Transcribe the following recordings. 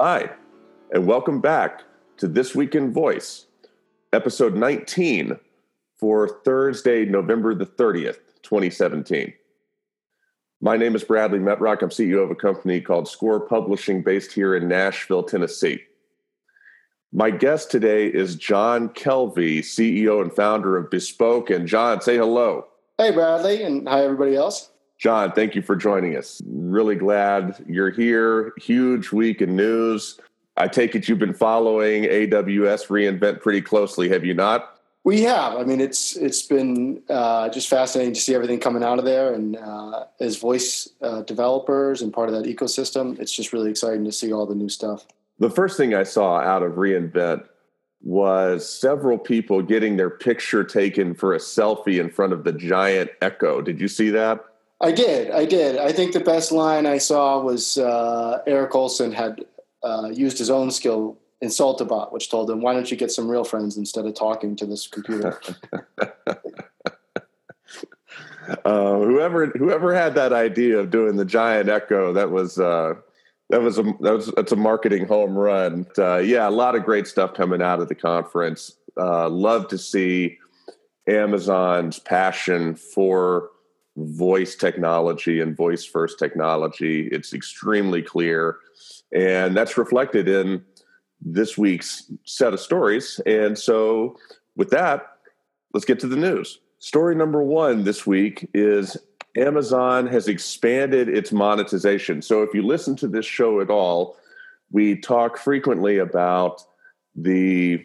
Hi, and welcome back to This Week in Voice, episode 19 for Thursday, November the 30th, 2017. My name is Bradley Metrock. I'm CEO of a company called Score Publishing based here in Nashville, Tennessee. My guest today is John Kelvie, CEO and founder of Bespoken. John, say hello. Hey, Bradley, and hi, everybody else. John, thank you for joining us. Really glad you're here. Huge week in news. I take it you've been following AWS reInvent pretty closely, have you not? We have. I mean, it's been just fascinating to see everything coming out of there. And as voice developers and part of that ecosystem, it's just really exciting to see all the new stuff. The first thing I saw out of reInvent was several people getting their picture taken for a selfie in front of the giant Echo. Did you see that? I did. I think the best line I saw was Eric Olson had used his own skill in Saltabot, which told him, why don't you get some real friends instead of talking to this computer? Whoever had that idea of doing the giant Echo, that's a marketing home run. Yeah, a lot of great stuff coming out of the conference. Love to see Amazon's passion for voice technology and voice-first technology. It's extremely clear, and that's reflected in this week's set of stories. And so with that, let's get to the news. Story number one this week is Amazon has expanded its monetization. So if you listen to this show at all, we talk frequently about the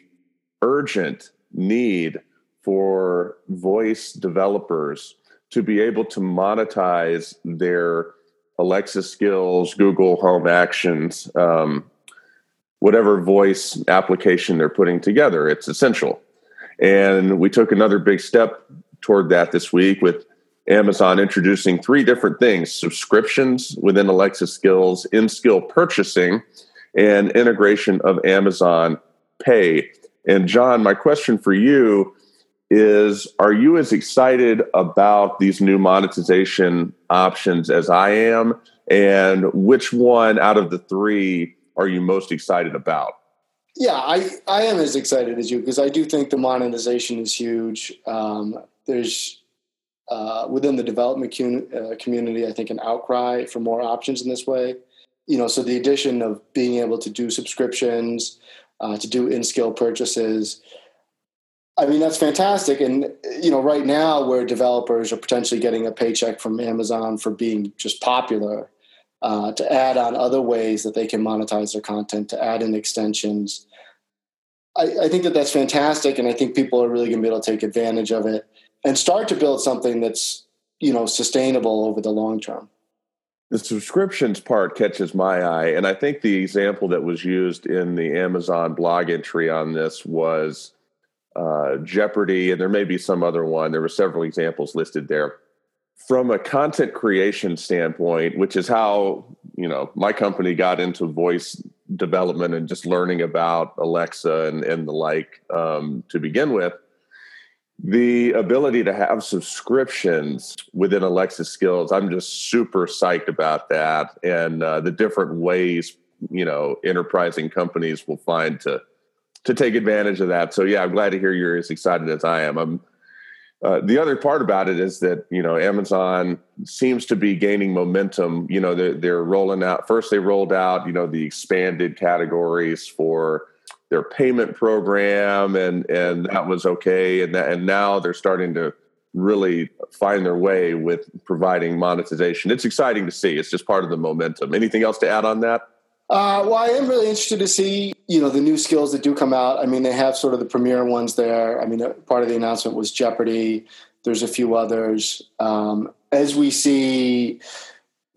urgent need for voice developers to be able to monetize their Alexa skills, Google Home actions, whatever voice application they're putting together. It's essential. And we took another big step toward that this week with Amazon introducing three different things: subscriptions within Alexa skills, in-skill purchasing, and integration of Amazon Pay. And John, my question for you is, are you as excited about these new monetization options as I am? And which one out of the three are you most excited about? Yeah, I am as excited as you, because I do think the monetization is huge. There's within the development community, I think, an outcry for more options in this way. You know, so the addition of being able to do subscriptions, to do in-skill purchases, I mean, that's fantastic. And, you know, right now where developers are potentially getting a paycheck from Amazon for being just popular, to add on other ways that they can monetize their content, to add in extensions, I think that's fantastic. And I think people are really going to be able to take advantage of it and start to build something that's, you know, sustainable over the long term. The subscriptions part catches my eye. And I think the example that was used in the Amazon blog entry on this was Jeopardy, and there may be some other one. There were several examples listed there. From a content creation standpoint, which is how, you know, my company got into voice development and just learning about Alexa and the like to begin with, the ability to have subscriptions within Alexa skills, I'm just super psyched about that, and the different ways, you know, enterprising companies will find to take advantage of that. So yeah, I'm glad to hear you're as excited as I am. The other part about it is that, you know, Amazon seems to be gaining momentum. You know, they're rolling out. First, they rolled out, you know, the expanded categories for their payment program, and that was okay. And now they're starting to really find their way with providing monetization. It's exciting to see. It's just part of the momentum. Anything else to add on that? Well, I am really interested to see, you know, the new skills that do come out. I mean, they have sort of the premier ones there. I mean, part of the announcement was Jeopardy. There's a few others. As we see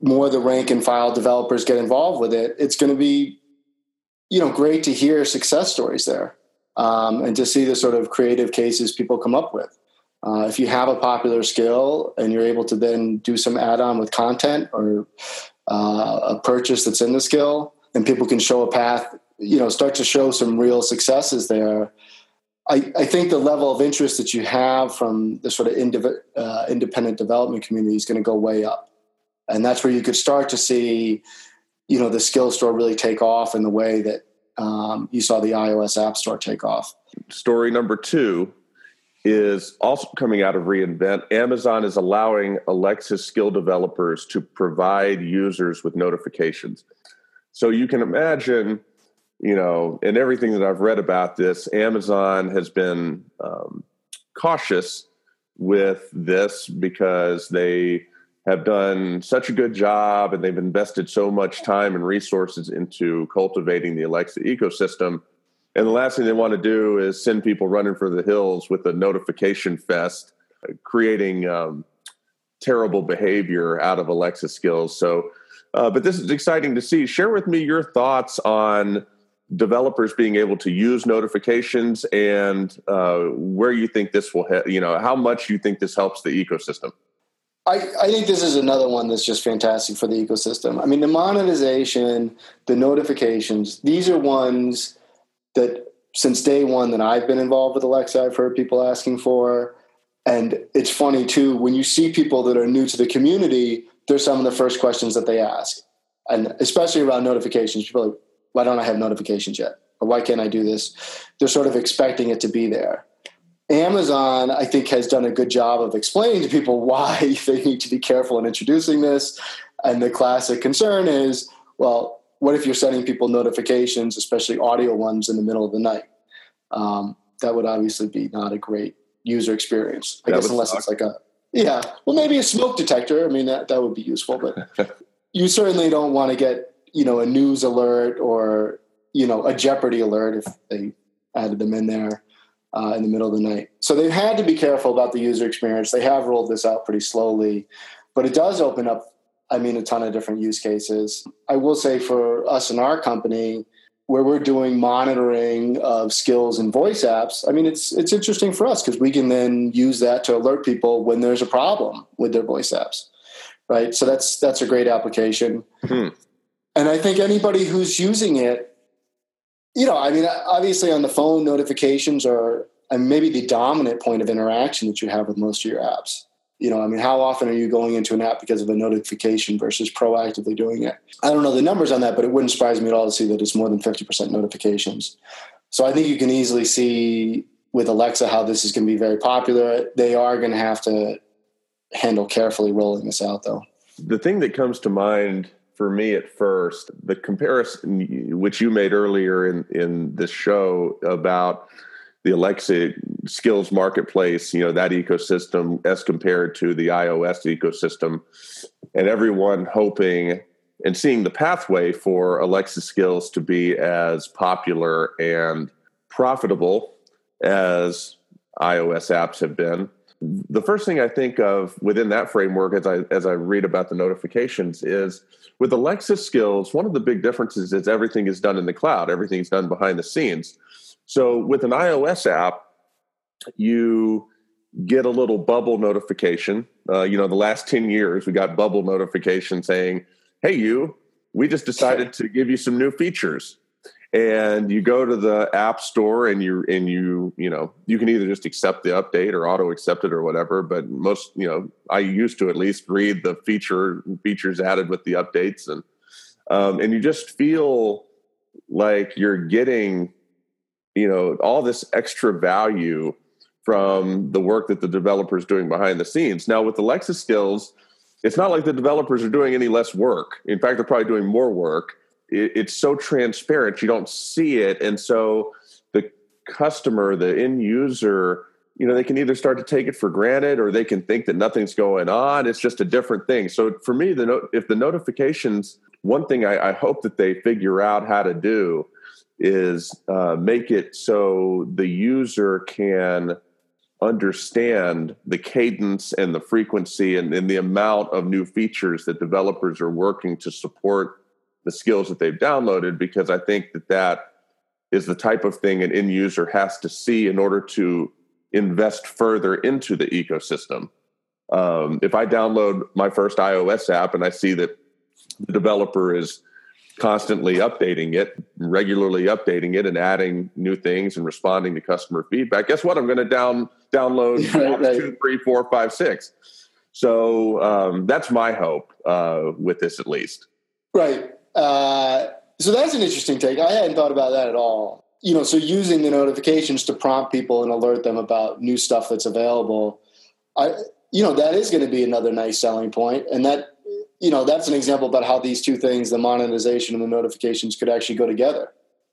more of the rank and file developers get involved with it, it's going to be, you know, great to hear success stories there, and to see the sort of creative cases people come up with. If you have a popular skill and you're able to then do some add-on with content or a purchase that's in the skill, and people can show a path, you know, start to show some real successes there. I think the level of interest that you have from the sort of independent development community is going to go way up. And that's where you could start to see you know, the skill store really take off in the way that you saw the iOS app store take off. Story number two is also coming out of reInvent. Amazon is allowing Alexa skill developers to provide users with notifications. So you can imagine, you know, in everything that I've read about this, Amazon has been cautious with this because they have done such a good job and they've invested so much time and resources into cultivating the Alexa ecosystem. And the last thing they want to do is send people running for the hills with a notification fest, creating terrible behavior out of Alexa skills. So, but this is exciting to see. Share with me your thoughts on developers being able to use notifications and where you think this will, how much you think this helps the ecosystem. I think this is another one that's just fantastic for the ecosystem. I mean, the monetization, the notifications, these are ones that since day one that I've been involved with Alexa, I've heard people asking for. And it's funny too, when you see people that are new to the community, they're some of the first questions that they ask. And especially around notifications, people are like, why don't I have notifications yet? Or why can't I do this? They're sort of expecting it to be there. Amazon, I think, has done a good job of explaining to people why they need to be careful in introducing this. And the classic concern is, well, what if you're sending people notifications, especially audio ones, in the middle of the night? That would obviously be not a great user experience. I guess unless it's like a, yeah, well, maybe a smoke detector. I mean, that would be useful, but you certainly don't want to get, you know, a news alert or, you know, a Jeopardy alert if they added them in there. In the middle of the night. So they've had to be careful about the user experience. They have rolled this out pretty slowly, but it does open up, I mean, a ton of different use cases. I will say for us in our company, where we're doing monitoring of skills and voice apps, I mean, it's interesting for us because we can then use that to alert people when there's a problem with their voice apps, right? So that's a great application. Hmm. And I think anybody who's using it, you know, I mean, obviously on the phone, notifications are maybe the dominant point of interaction that you have with most of your apps. You know, I mean, how often are you going into an app because of a notification versus proactively doing it? I don't know the numbers on that, but it wouldn't surprise me at all to see that it's more than 50% notifications. So I think you can easily see with Alexa how this is going to be very popular. They are going to have to handle carefully rolling this out, though. The thing that comes to mind for me at first, the comparison which you made earlier in this show about the Alexa skills marketplace, you know, that ecosystem as compared to the iOS ecosystem, and everyone hoping and seeing the pathway for Alexa skills to be as popular and profitable as iOS apps have been. The first thing I think of within that framework as I read about the notifications is with Alexa skills, one of the big differences is everything is done in the cloud. Everything is done behind the scenes. So with an iOS app, you get a little bubble notification. The last 10 years, we got bubble notification saying, hey, we just decided to give you some new features. And you go to the app store and you can either just accept the update or auto accept it or whatever. But most, I used to at least read the features added with the updates. And you just feel like you're getting, all this extra value from the work that the developer's doing behind the scenes. Now with Alexa skills, it's not like the developers are doing any less work. In fact, they're probably doing more work. It's so transparent, you don't see it. And so the customer, the end user, they can either start to take it for granted or they can think that nothing's going on. It's just a different thing. So for me, if the notifications, one thing I hope that they figure out how to do is make it so the user can understand the cadence and the frequency and the amount of new features that developers are working to support the skills that they've downloaded, because I think that is the type of thing an end user has to see in order to invest further into the ecosystem. If I download my first iOS app and I see that the developer is constantly updating it, regularly updating it and adding new things and responding to customer feedback, guess what? I'm going to download 2, 3, 4, 5, 6. So that's my hope with this at least. Right. So that's an interesting take. I hadn't thought about that at all. You know, so using the notifications to prompt people and alert them about new stuff that's available, that is going to be another nice selling point. And that, you know, that's an example about how these two things, the monetization and the notifications, could actually go together.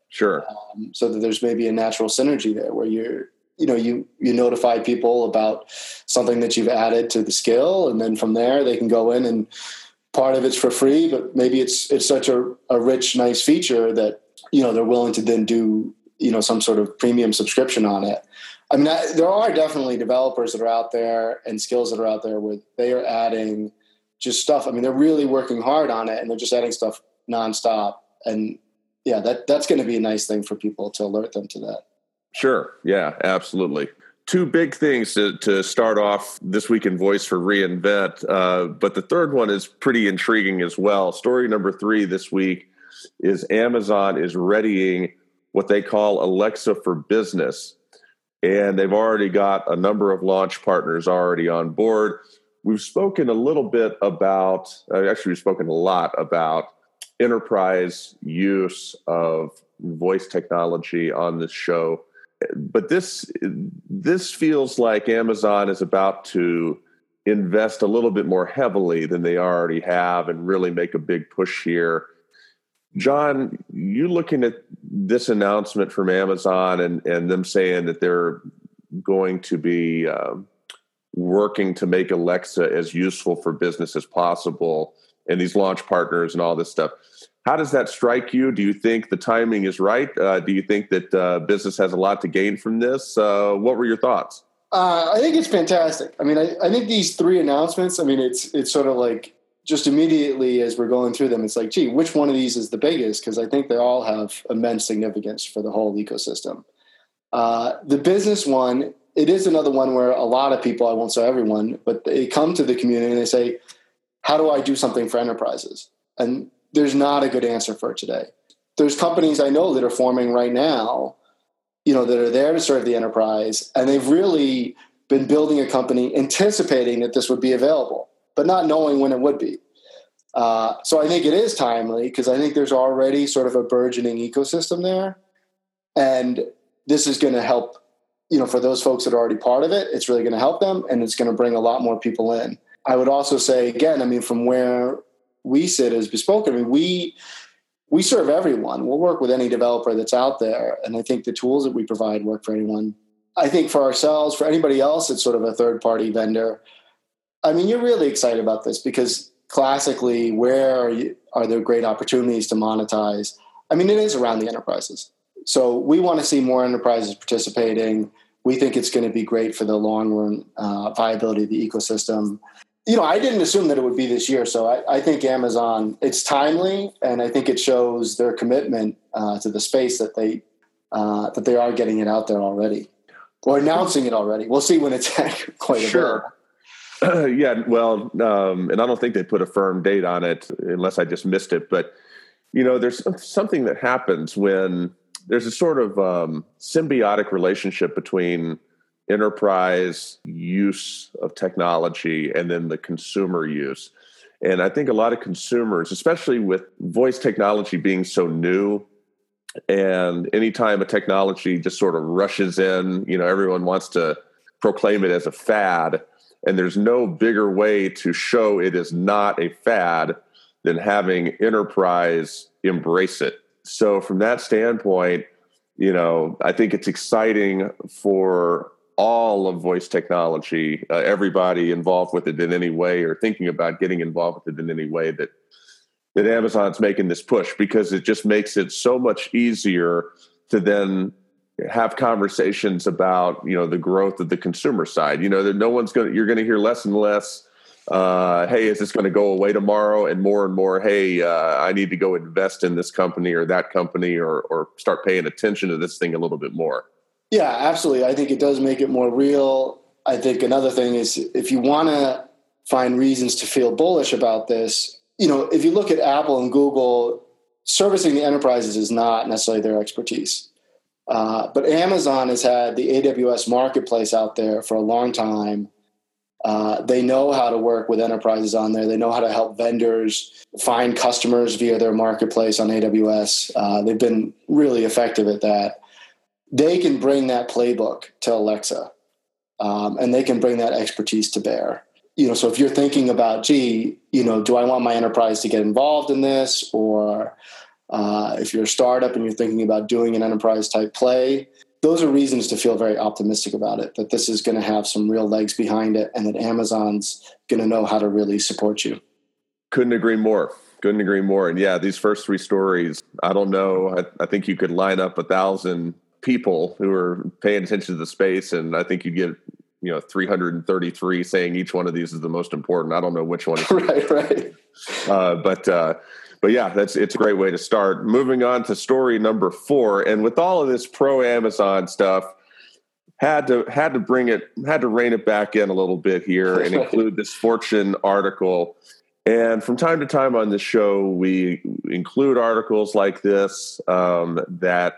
Sure. So that there's maybe a natural synergy there where you notify people about something that you've added to the skill. And then from there they can go in, and part of it's for free, but maybe it's such a rich, nice feature that, you know, they're willing to then do, you know, some sort of premium subscription on it. I mean, there are definitely developers that are out there and skills that are out there where they are adding just stuff. I mean, they're really working hard on it and they're just adding stuff nonstop. And yeah, that's going to be a nice thing for people to alert them to that. Sure. Yeah, absolutely. Two big things to start off This Week in Voice for reInvent. But the third one is pretty intriguing as well. Story number 3 this week is Amazon is readying what they call Alexa for Business. And they've already got a number of launch partners already on board. We've spoken a little bit about, we've spoken a lot about enterprise use of voice technology on this show. But this feels like Amazon is about to invest a little bit more heavily than they already have and really make a big push here. John, you looking at this announcement from Amazon and them saying that they're going to be working to make Alexa as useful for business as possible and these launch partners and all this stuff. How does that strike you? Do you think the timing is right? Do you think that business has a lot to gain from this? What were your thoughts? I think it's fantastic. I mean, I think these 3 announcements, I mean, it's sort of like just immediately as we're going through them, it's like, gee, which one of these is the biggest? Because I think they all have immense significance for the whole ecosystem. The business one, it is another one where a lot of people, I won't say everyone, but they come to the community and they say, how do I do something for enterprises? And there's not a good answer for it today. There's companies I know that are forming right now, you know, that are there to serve the enterprise, and they've really been building a company anticipating that this would be available, but not knowing when it would be. So I think it is timely because I think there's already sort of a burgeoning ecosystem there. And this is going to help, you know, for those folks that are already part of it, it's really going to help them and it's going to bring a lot more people in. I would also say, again, I mean, from where we sit as Bespoken, I mean, we serve everyone. We'll work with any developer that's out there. And I think the tools that we provide work for anyone. I think for ourselves, for anybody else, it's sort of a third-party vendor. I mean, you're really excited about this because classically, where are there great opportunities to monetize? I mean, it is around the enterprises. So we want to see more enterprises participating. We think it's going to be great for the long-run viability of the ecosystem. You know, I didn't assume that it would be this year, so I think Amazon, it's timely, and I think it shows their commitment to the space that they are getting it out there already, or announcing it already. We'll see when it's quite sure. Available. Yeah, well, and I don't think they put a firm date on it, unless I just missed it. But, you know, there's something that happens when there's a sort of symbiotic relationship between enterprise use of technology and then the consumer use. And I think a lot of consumers, especially with voice technology being so new, and anytime a technology just sort of rushes in, you know, everyone wants to proclaim it as a fad. And there's no bigger way to show it is not a fad than having enterprise embrace it. So from that standpoint, you know, I think it's exciting for all of voice technology, everybody involved with it in any way or thinking about getting involved with it in any way, that Amazon's making this push, because it just makes it so much easier to then have conversations about, you know, the growth of the consumer side. You know, that you're going to hear less and less, hey, is this going to go away tomorrow? And more, hey, I need to go invest in this company or that company or start paying attention to this thing a little bit more. Yeah, absolutely. I think it does make it more real. I think another thing is, if you want to find reasons to feel bullish about this, you know, if you look at Apple and Google, servicing the enterprises is not necessarily their expertise. But Amazon has had the AWS marketplace out there for a long time. They know how to work with enterprises on there. They know how to help vendors find customers via their marketplace on AWS. They've been really effective at that. They can bring that playbook to Alexa, and they can bring that expertise to bear. You know, so if you're thinking about, gee, you know, do I want my enterprise to get involved in this? Or if you're a startup and you're thinking about doing an enterprise type play, those are reasons to feel very optimistic about it, that this is going to have some real legs behind it and that Amazon's going to know how to really support you. Couldn't agree more. Couldn't agree more. And yeah, these first three stories, I don't know. I think you could line up 1,000 people who are paying attention to the space. And I think you'd get, you know, 333 saying each one of these is the most important. I don't know which one. Right. But yeah, it's a great way to start. Moving on to story number 4, and with all of this pro Amazon stuff, had to rein it back in a little bit here and include this Fortune article. And from time to time on the show, we include articles like this that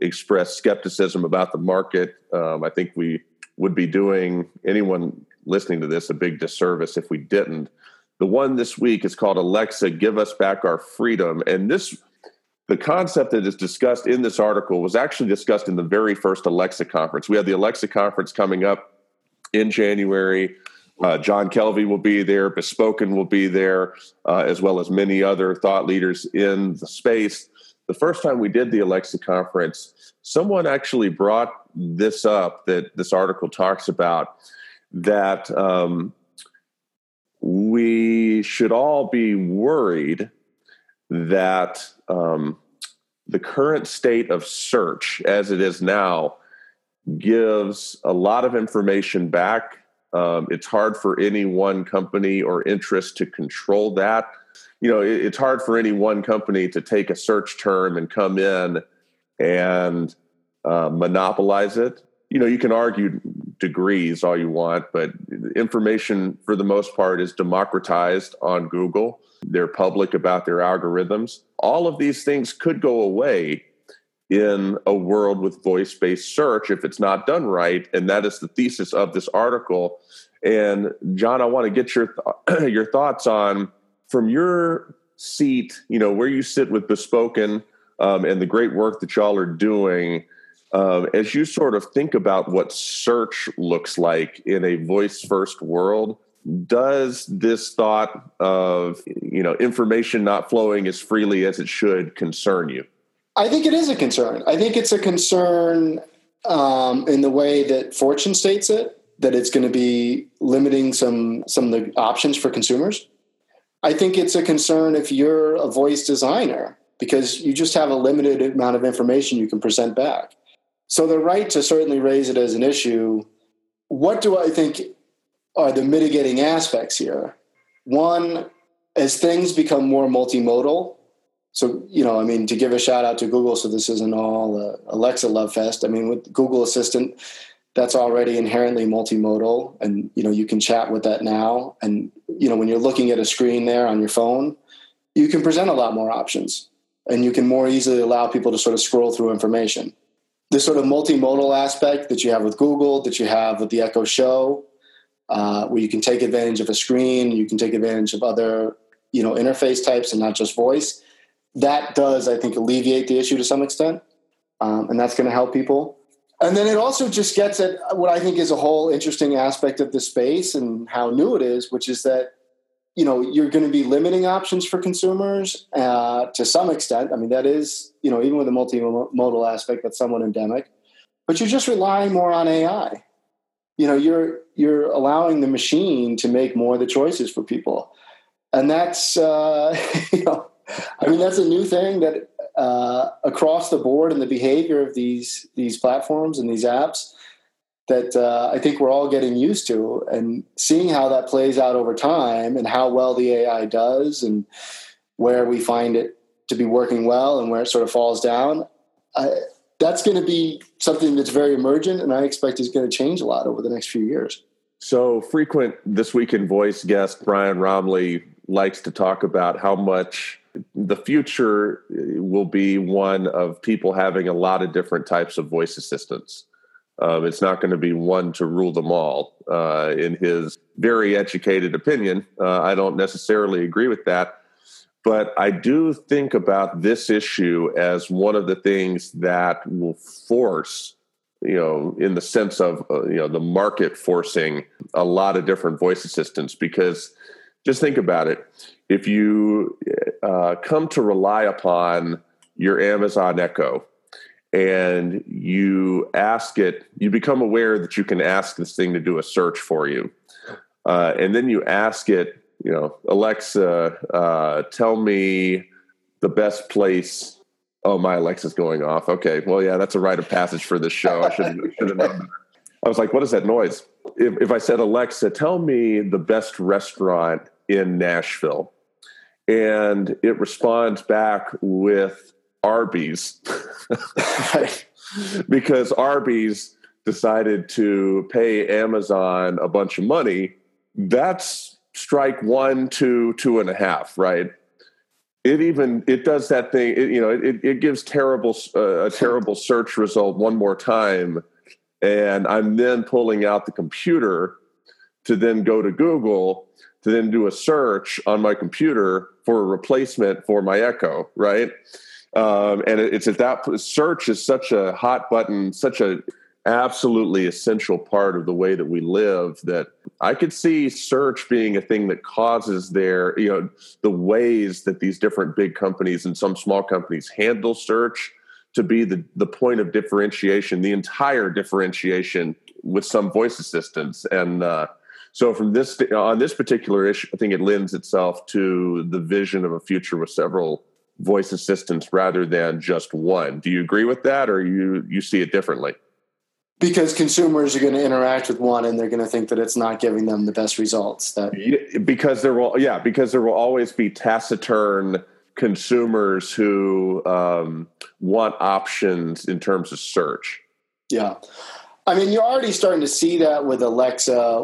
express skepticism about the market. I think we would be doing anyone listening to this a big disservice if we didn't. The one this week is called Alexa, Give Us Back Our Freedom. And the concept that is discussed in this article was actually discussed in the very first Alexa conference. We have the Alexa conference coming up in January. John Kelvie will be there. Bespoken will be there, as well as many other thought leaders in the space. The first time we did the Alexa conference, someone actually brought this up that this article talks about, that we should all be worried that the current state of search as it is now gives a lot of information back. It's hard for any one company or interest to control that. You know, it's hard for any one company to take a search term and come in and monopolize it. You know, you can argue degrees all you want, but information for the most part is democratized on Google. They're public about their algorithms. All of these things could go away in a world with voice-based search if it's not done right, and that is the thesis of this article. And John, I want to get your thoughts on, from your seat, you know, where you sit with Bespoken and the great work that y'all are doing. As you sort of think about what search looks like in a voice-first world, does this thought of, you know, information not flowing as freely as it should concern you? I think it is a concern. I think it's a concern in the way that Fortune states it, that it's going to be limiting some of the options for consumers. I think it's a concern if you're a voice designer, because you just have a limited amount of information you can present back. So they're right to certainly raise it as an issue. What do I think are the mitigating aspects here? One, as things become more multimodal, so, you know, I mean, to give a shout out to Google, so this isn't all Alexa love fest. I mean, with Google Assistant, that's already inherently multimodal, and, you know, you can chat with that now. And, you know, when you're looking at a screen there on your phone, you can present a lot more options, and you can more easily allow people to sort of scroll through information. The sort of multimodal aspect that you have with Google, that you have with the Echo Show, where you can take advantage of a screen, you can take advantage of other, you know, interface types and not just voice. That does, I think, alleviate the issue to some extent, and that's going to help people. And then it also just gets at what I think is a whole interesting aspect of the space and how new it is, which is that, you know, you're going to be limiting options for consumers to some extent. I mean, that is, you know, even with the multimodal aspect, that's somewhat endemic. But you're just relying more on AI. You know, you're allowing the machine to make more of the choices for people. And that's, you know, I mean, that's a new thing that across the board in the behavior of these platforms and these apps that I think we're all getting used to, and seeing how that plays out over time and how well the AI does and where we find it to be working well and where it sort of falls down, that's going to be something that's very emergent, and I expect is going to change a lot over the next few years. So frequent This Week in Voice guest Brian Romley likes to talk about how much the future will be one of people having a lot of different types of voice assistants. It's not going to be one to rule them all. In his very educated opinion, I don't necessarily agree with that. But I do think about this issue as one of the things that will force, in the sense of, the market forcing a lot of different voice assistants. Because just think about it. If you come to rely upon your Amazon Echo and you ask it, you become aware that you can ask this thing to do a search for you. And then you ask it, Alexa, tell me the best place. Oh, my Alexa's going off. Okay, well, yeah, that's a rite of passage for this show. I should have known that. I was like, what is that noise? If I said, Alexa, tell me the best restaurant in Nashville. And it responds back with Arby's. Because Arby's decided to pay Amazon a bunch of money. That's strike one, two and a half, right? It does that thing. It gives a terrible search result one more time. And I'm then pulling out the computer to then go to Google to then do a search on my computer for a replacement for my Echo, right? And it's at that search is such a hot button, such a absolutely essential part of the way that we live, that I could see search being a thing that causes their, the ways that these different big companies and some small companies handle search to be the point of differentiation, the entire differentiation with some voice assistants. And so from this on this particular issue, I think it lends itself to the vision of a future with several voice assistants rather than just one. Do you agree with that, or you see it differently? Because consumers are going to interact with one, and they're going to think that it's not giving them the best results. Because there will always be taciturn consumers who want options in terms of search. Yeah, I mean, you're already starting to see that with Alexa,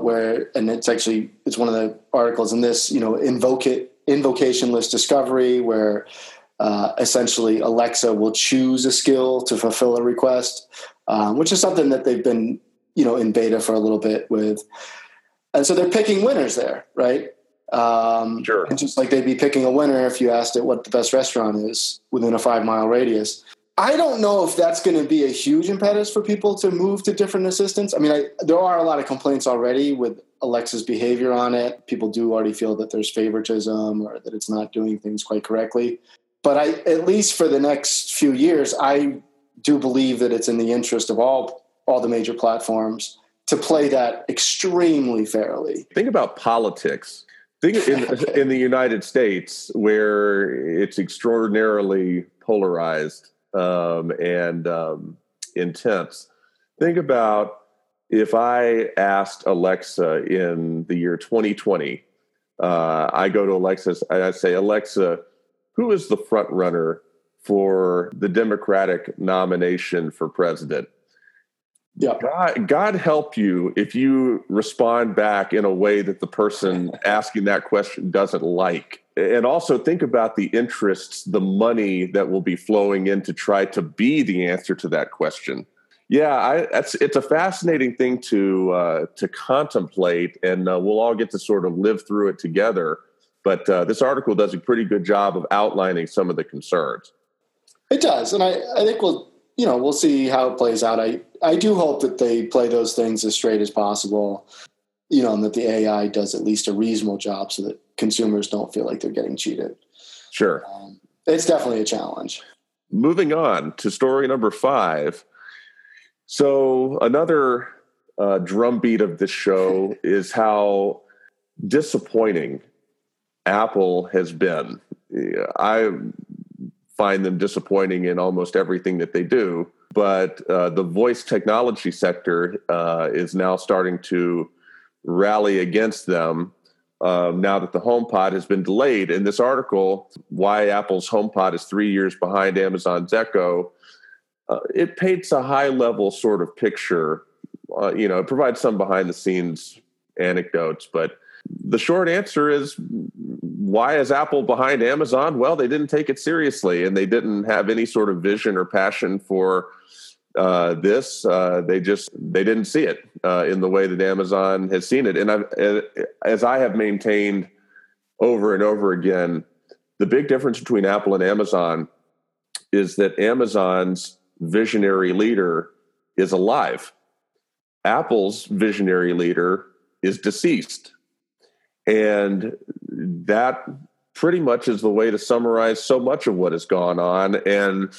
and it's one of the articles in this, invocationless discovery, where essentially Alexa will choose a skill to fulfill a request. Which is something that they've been, in beta for a little bit with. And so they're picking winners there, right? Sure. And just like they'd be picking a winner if you asked it what the best restaurant is within a 5-mile radius. I don't know if that's going to be a huge impetus for people to move to different assistants. I mean, there are a lot of complaints already with Alexa's behavior on it. People do already feel that there's favoritism or that it's not doing things quite correctly. But at least for the next few years, I do believe that it's in the interest of all the major platforms to play that extremely fairly. Think about politics. Think in the United States, where it's extraordinarily polarized and intense. Think about if I asked Alexa in the year 2020, I go to Alexa, I say, Alexa, who is the front runner for the Democratic nomination for president? Yeah. God help you if you respond back in a way that the person asking that question doesn't like. And also think about the interests, the money that will be flowing in to try to be the answer to that question. Yeah, it's a fascinating thing to contemplate, and we'll all get to sort of live through it together. But this article does a pretty good job of outlining some of the concerns. It does, and I think we'll see how it plays out. I do hope that they play those things as straight as possible, and that the AI does at least a reasonable job so that consumers don't feel like they're getting cheated. Sure. It's definitely a challenge. Moving on to story number 5. So another drumbeat of the show is how disappointing Apple has been. I find them disappointing in almost everything that they do. But the voice technology sector is now starting to rally against them now that the HomePod has been delayed. In this article, why Apple's HomePod is 3 years behind Amazon's Echo, it paints a high-level sort of picture. It provides some behind-the-scenes anecdotes, but the short answer is, why is Apple behind Amazon? Well, they didn't take it seriously, and they didn't have any sort of vision or passion for They didn't see it in the way that Amazon has seen it. And as I have maintained over and over again, the big difference between Apple and Amazon is that Amazon's visionary leader is alive. Apple's visionary leader is deceased. And that pretty much is the way to summarize so much of what has gone on. And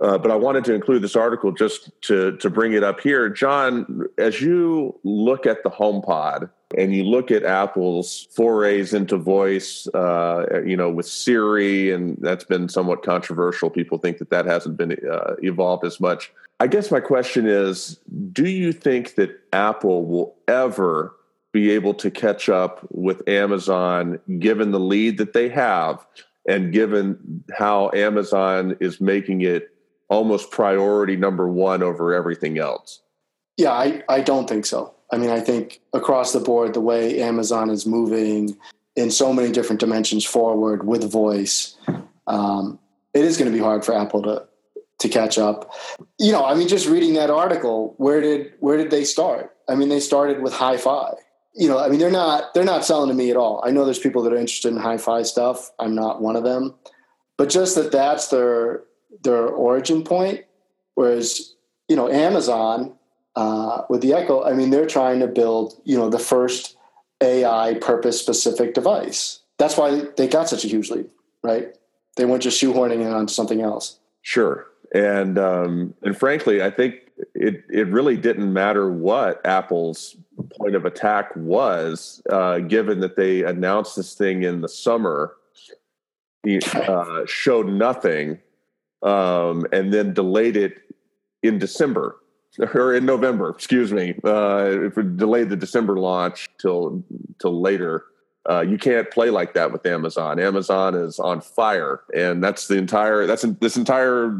but I wanted to include this article just to bring it up here. John, as you look at the HomePod and you look at Apple's forays into voice, with Siri, and that's been somewhat controversial. People think that hasn't been evolved as much. I guess my question is, do you think that Apple will ever be able to catch up with Amazon, given the lead that they have and given how Amazon is making it almost priority number one over everything else? Yeah, I don't think so. I mean, I think across the board, the way Amazon is moving in so many different dimensions forward with voice, it is going to be hard for Apple to catch up. You know, I mean, just reading that article, where did they start? I mean, they started with hi-fi. You know, I mean, they're not selling to me at all. I know there's people that are interested in hi-fi stuff. I'm not one of them, but just that's their origin point. Whereas, you know, Amazon with the Echo, I mean, they're trying to build, you know, the first AI purpose specific device. That's why they got such a huge lead, right? They weren't just shoehorning it onto something else. Sure, and frankly, I think it really didn't matter what Apple's point of attack was, given that they announced this thing in the summer, showed nothing, and then delayed it in December, or in November, excuse me. It delayed the December launch till later. You can't play like that with Amazon. Amazon is on fire, and this entire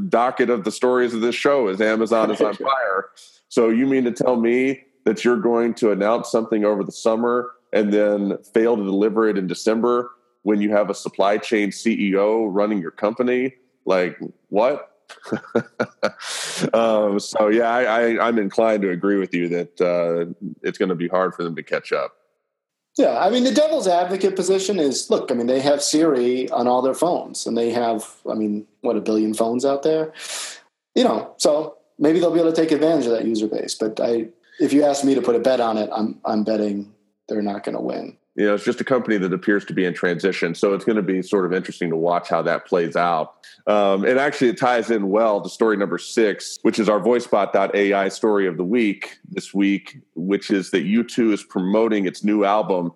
docket of the stories of this show is Amazon is on fire. So you mean to tell me that you're going to announce something over the summer and then fail to deliver it in December when you have a supply chain CEO running your company? Like, what? So yeah, I'm inclined to agree with you that it's going to be hard for them to catch up. Yeah, I mean, the devil's advocate position is, look, I mean, they have Siri on all their phones, and they have, I mean, what, 1 billion phones out there? You know, so maybe they'll be able to take advantage of that user base. But if you ask me to put a bet on it, I'm betting they're not going to win. You know, it's just a company that appears to be in transition, so it's going to be sort of interesting to watch how that plays out. And actually, it ties in well to story number 6, which is our voicebot.ai story of the week this week, which is that U2 is promoting its new album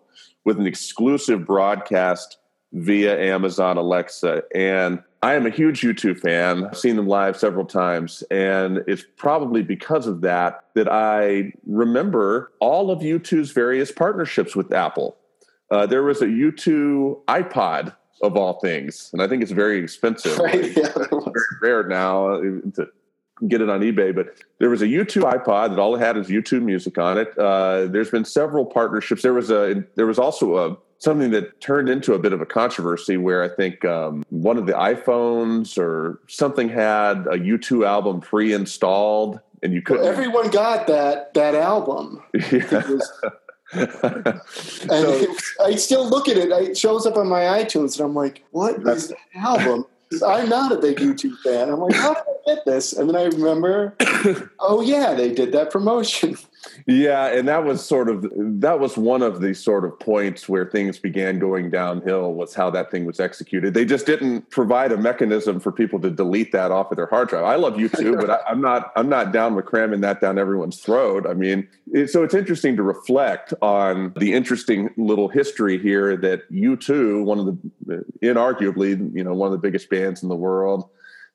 with an exclusive broadcast via Amazon Alexa. And I am a huge U2 fan. I've seen them live several times, and it's probably because of that that I remember all of U2's various partnerships with Apple. There was a U2 iPod of all things, and I think it's very expensive. Right, yeah, it's very rare now to get it on eBay, but there was a U2 iPod that all it had is U2 music on it. There's been several partnerships. There was also something that turned into a bit of a controversy where I think one of the iPhones or something had a U2 album pre-installed, and you couldn't. Well, everyone got that album. Yeah. And I still look at it. It shows up on my iTunes, and I'm like, "What is that album?" I'm not a big YouTube fan. I'm like, "How did I get this?" And then I remember, oh yeah, they did that promotion. Yeah, and that was one of the sort of points where things began going downhill was how that thing was executed. They just didn't provide a mechanism for people to delete that off of their hard drive. I love YouTube, but I'm not down with cramming that down everyone's throat. I mean, so it's interesting to reflect on the interesting little history here that U2, one of the biggest bands in the world,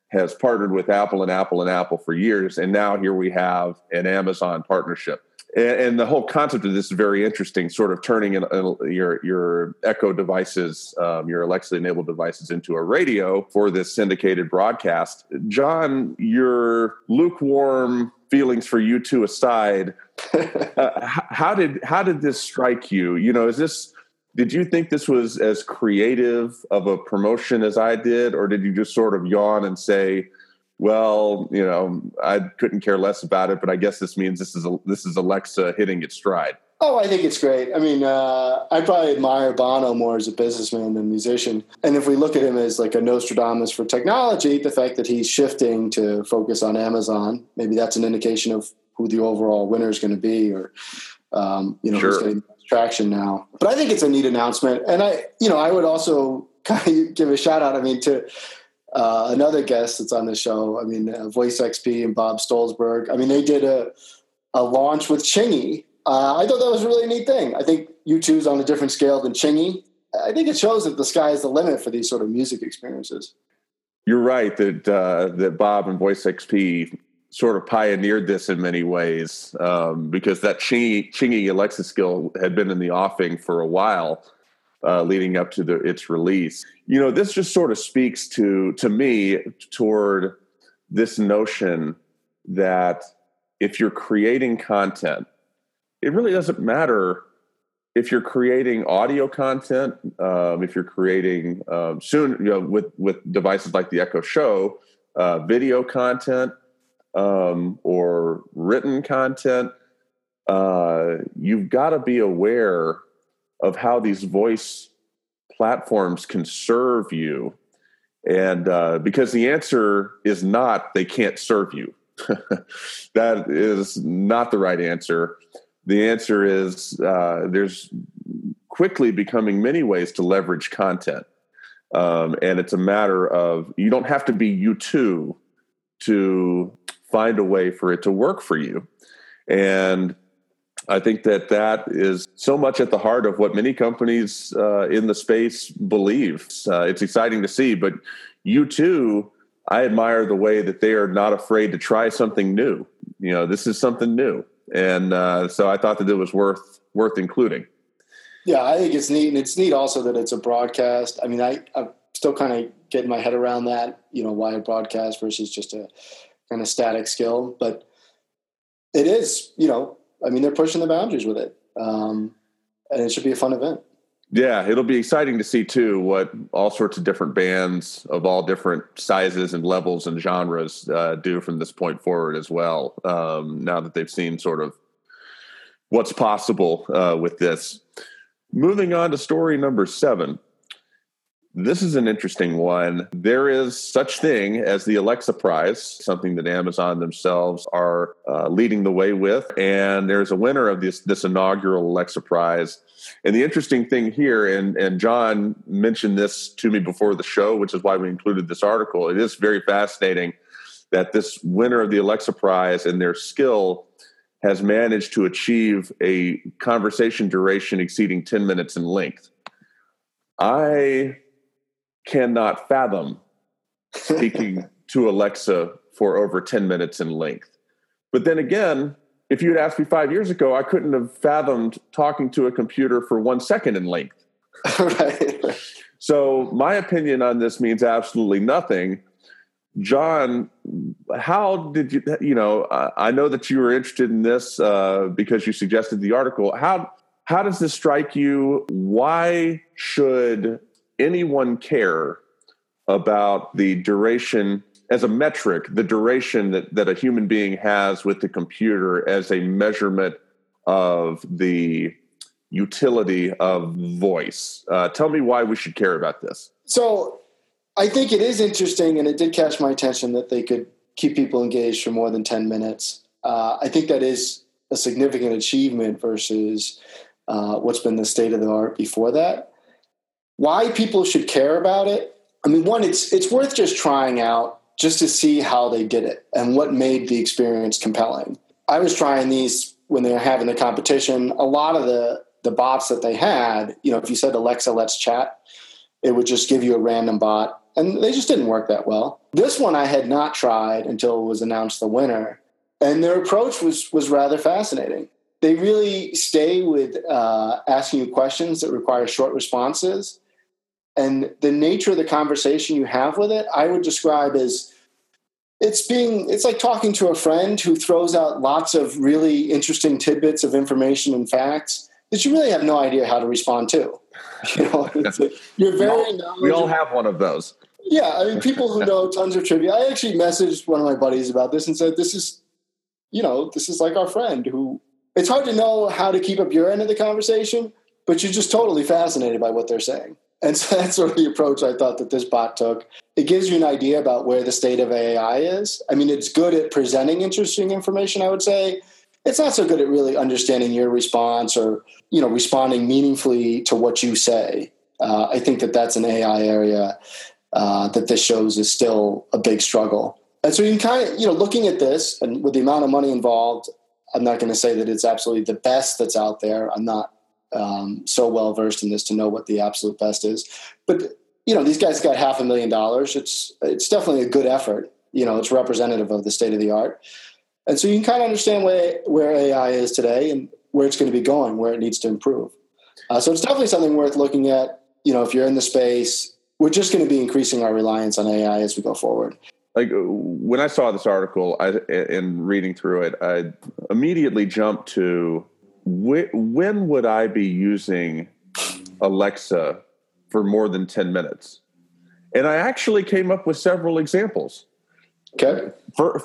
has partnered with Apple and Apple and Apple for years. And now here we have an Amazon partnership. And the whole concept of this is very interesting, sort of turning your Echo devices, your Alexa-enabled devices into a radio for this syndicated broadcast. John, your lukewarm feelings for U2 aside, how did this strike you? You know, did you think this was as creative of a promotion as I did, or did you just sort of yawn and say, well, you know, I couldn't care less about it, but I guess this means this is Alexa hitting its stride. Oh, I think it's great. I mean, I probably admire Bono more as a businessman than musician. And if we look at him as like a Nostradamus for technology, the fact that he's shifting to focus on Amazon, maybe that's an indication of who the overall winner is going to be, or, who's getting the most traction now. But I think it's a neat announcement. And I would also kind of give a shout out, I mean, to another guest that's on the show. I mean, Voice XP and Bob Stolzberg. I mean, they did a launch with Chingy. I thought that was a really neat thing. I think U2's on a different scale than Chingy. I think it shows that the sky is the limit for these sort of music experiences. You're right that Bob and Voice XP sort of pioneered this in many ways, because that Chingy Alexa skill had been in the offing for a while, leading up to its release. You know, this just sort of speaks to me toward this notion that if you're creating content, it really doesn't matter if you're creating audio content, if you're creating with devices like the Echo Show, video content, or written content. You've got to be aware of how these voice platforms can serve you, and because the answer is not they can't serve you. That is not the right answer. The answer is there's quickly becoming many ways to leverage content. And it's a matter of, you don't have to be U2 to find a way for it to work for you. And I think that is so much at the heart of what many companies in the space believe. It's exciting to see, but U2, I admire the way that they are not afraid to try something new. You know, this is something new. And so I thought that it was worth including. Yeah, I think it's neat. And it's neat also that it's a broadcast. I mean, I'm still kind of getting my head around that, you know, why a broadcast versus just a kind of static skill. But it is, you know, I mean, they're pushing the boundaries with it. And it should be a fun event. Yeah, it'll be exciting to see, too, what all sorts of different bands of all different sizes and levels and genres do from this point forward as well, now that they've seen sort of what's possible with this. Moving on to story number 7. This is an interesting one. There is such thing as the Alexa Prize, something that Amazon themselves are leading the way with. And there's a winner of this inaugural Alexa Prize. And the interesting thing here, and John mentioned this to me before the show, which is why we included this article. It is very fascinating that this winner of the Alexa Prize and their skill has managed to achieve a conversation duration exceeding 10 minutes in length. I cannot fathom speaking to Alexa for over 10 minutes in length. But then again, if you had asked me 5 years ago, I couldn't have fathomed talking to a computer for 1 second in length. Right. So my opinion on this means absolutely nothing. John, how did you, you know, I know that you were interested in this because you suggested the article. How does this strike you? Why should anyone care about the duration as a metric, the duration that a human being has with the computer as a measurement of the utility of voice? Tell me why we should care about this. So I think it is interesting, and it did catch my attention that they could keep people engaged for more than 10 minutes. I think that is a significant achievement versus what's been the state of the art before that. Why people should care about it? I mean, one, it's worth just trying out just to see how they did it and what made the experience compelling. I was trying these when they were having the competition. A lot of the bots that they had, you know, if you said, Alexa, let's chat, it would just give you a random bot. And they just didn't work that well. This one I had not tried until it was announced the winner. And their approach was rather fascinating. They really stay with asking you questions that require short responses. And the nature of the conversation you have with it, I would describe as it's like talking to a friend who throws out lots of really interesting tidbits of information and facts that you really have no idea how to respond to. You know, you're very knowledgeable. We all have one of those. Yeah, I mean, people who know tons of trivia. I actually messaged one of my buddies about this and said, this is, this is like our friend who, it's hard to know how to keep up your end of the conversation, but you're just totally fascinated by what they're saying. And so that's sort of the approach I thought that this bot took. It gives you an idea about where the state of AI is. I mean, it's good at presenting interesting information, I would say. It's not so good at really understanding your response or, responding meaningfully to what you say. I think that that's an AI area that this shows is still a big struggle. And so you can kind of, looking at this and with the amount of money involved, I'm not going to say that it's absolutely the best that's out there. I'm not so well versed in this to know what the absolute best is, but these guys got $500,000. It's definitely a good effort. It's representative of the state of the art, and so you can kind of understand where AI is today and where it's going to be going, where it needs to improve. So it's definitely something worth looking at. If you're in the space, we're just going to be increasing our reliance on AI as we go forward. Like when I saw this article and reading through it, I immediately jumped to, when would I be using Alexa for more than 10 minutes? And I actually came up with several examples. Okay.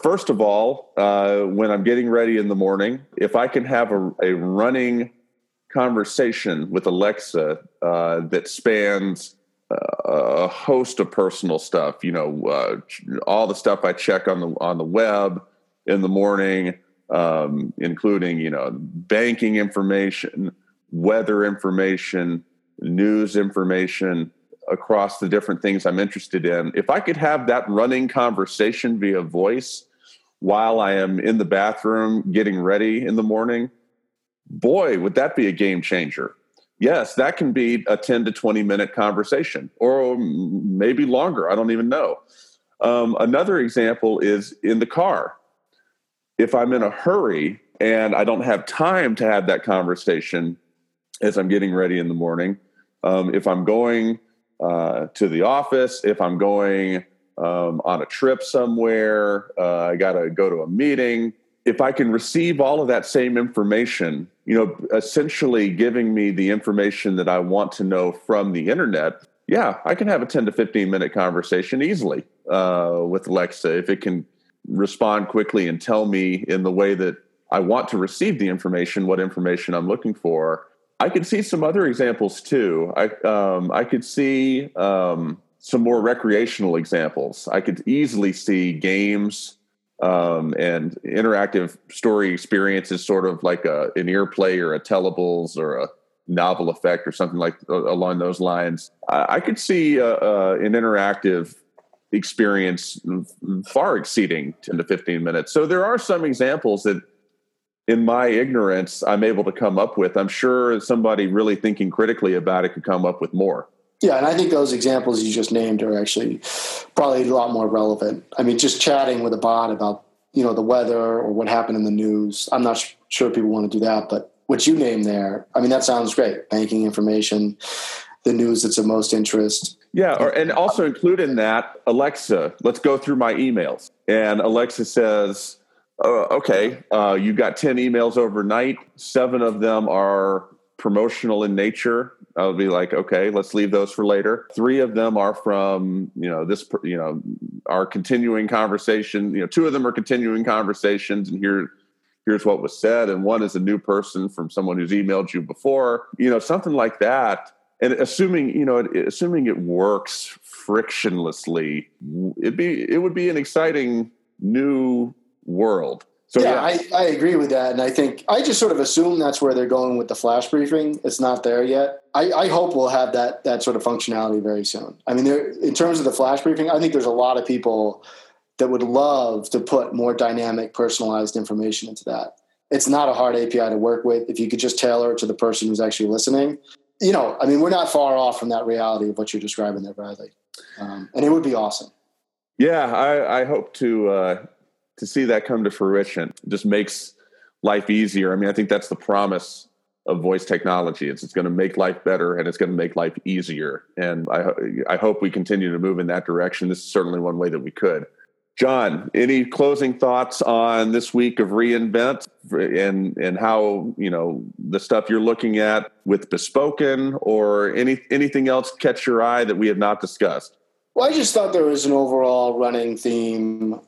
First of all, when I'm getting ready in the morning, if I can have a running conversation with Alexa that spans a host of personal stuff, all the stuff I check on the web in the morning, including, banking information, weather information, news information across the different things I'm interested in. If I could have that running conversation via voice while I am in the bathroom getting ready in the morning, boy, would that be a game changer. Yes, that can be a 10 to 20 minute conversation or maybe longer. I don't even know. Another example is in the car. If I'm in a hurry and I don't have time to have that conversation as I'm getting ready in the morning, if I'm going to the office, if I'm going on a trip somewhere, I got to go to a meeting, if I can receive all of that same information, essentially giving me the information that I want to know from the internet, yeah, I can have a 10 to 15 minute conversation easily with Alexa if it can respond quickly and tell me in the way that I want to receive the information, what information I'm looking for. I could see some other examples too. I could see some more recreational examples. I could easily see games and interactive story experiences, sort of like an earplay or a Tellables or a novel effect or something like along those lines. I could see an interactive experience far exceeding 10 to 15 minutes. So there are some examples that in my ignorance, I'm able to come up with. I'm sure somebody really thinking critically about it could come up with more. Yeah. And I think those examples you just named are actually probably a lot more relevant. I mean, just chatting with a bot about, the weather or what happened in the news. I'm not sure people want to do that, but what you named there, I mean, that sounds great. Banking information, the news that's of most interest. Yeah, and also include in that, Alexa, let's go through my emails. And Alexa says, okay, you got 10 emails overnight. 7 of them are promotional in nature. I'll be like, okay, let's leave those for later. 3 of them are from, our continuing conversation. 2 of them are continuing conversations, and here's what was said. And 1 is a new person from someone who's emailed you before, something like that. And assuming it works frictionlessly, it would be an exciting new world. So yeah. I agree with that. And I think I just sort of assume that's where they're going with the flash briefing. It's not there yet. I hope we'll have that sort of functionality very soon. I mean, in terms of the flash briefing, I think there's a lot of people that would love to put more dynamic, personalized information into that. It's not a hard API to work with. If you could just tailor it to the person who's actually listening. I mean, we're not far off from that reality of what you're describing there, Bradley. And it would be awesome. Yeah, I hope to see that come to fruition. It just makes life easier. I mean, I think that's the promise of voice technology. It's going to make life better, and it's going to make life easier. And I hope we continue to move in that direction. This is certainly one way that we could. John, any closing thoughts on this week of reInvent and how, the stuff you're looking at with Bespoken or anything else catch your eye that we have not discussed? Well, I just thought there was an overall running theme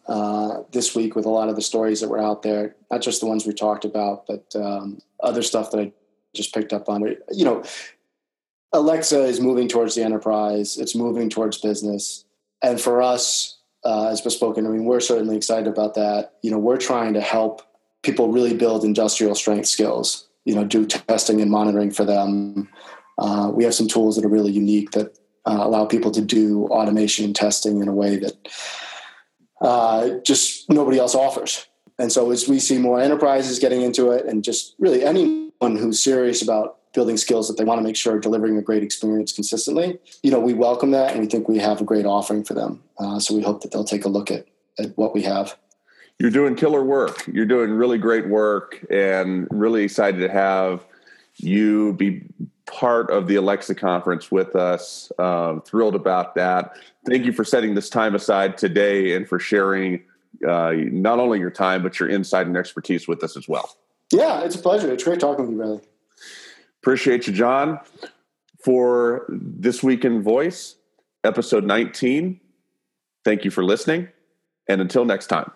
this week with a lot of the stories that were out there, not just the ones we talked about, but other stuff that I just picked up on. You know, Alexa is moving towards the enterprise. It's moving towards business. And for us as Bespoken, I mean, we're certainly excited about that. You know, we're trying to help people really build industrial strength skills, you know, do testing and monitoring for them. We have some tools that are really unique that allow people to do automation and testing in a way that just nobody else offers. And so as we see more enterprises getting into it, and just really anyone who's serious about building skills that they want to make sure are delivering a great experience consistently, you know, we welcome that, and we think we have a great offering for them. So we hope that they'll take a look at what we have. You're doing killer work. You're doing really great work, and really excited to have you be part of the Alexa conference with us. Thrilled about that. Thank you for setting this time aside today and for sharing not only your time, but your insight and expertise with us as well. Yeah, it's a pleasure. It's great talking with you, Bradley. Appreciate you, John. For This Week in Voice, episode 19, thank you for listening, and until next time.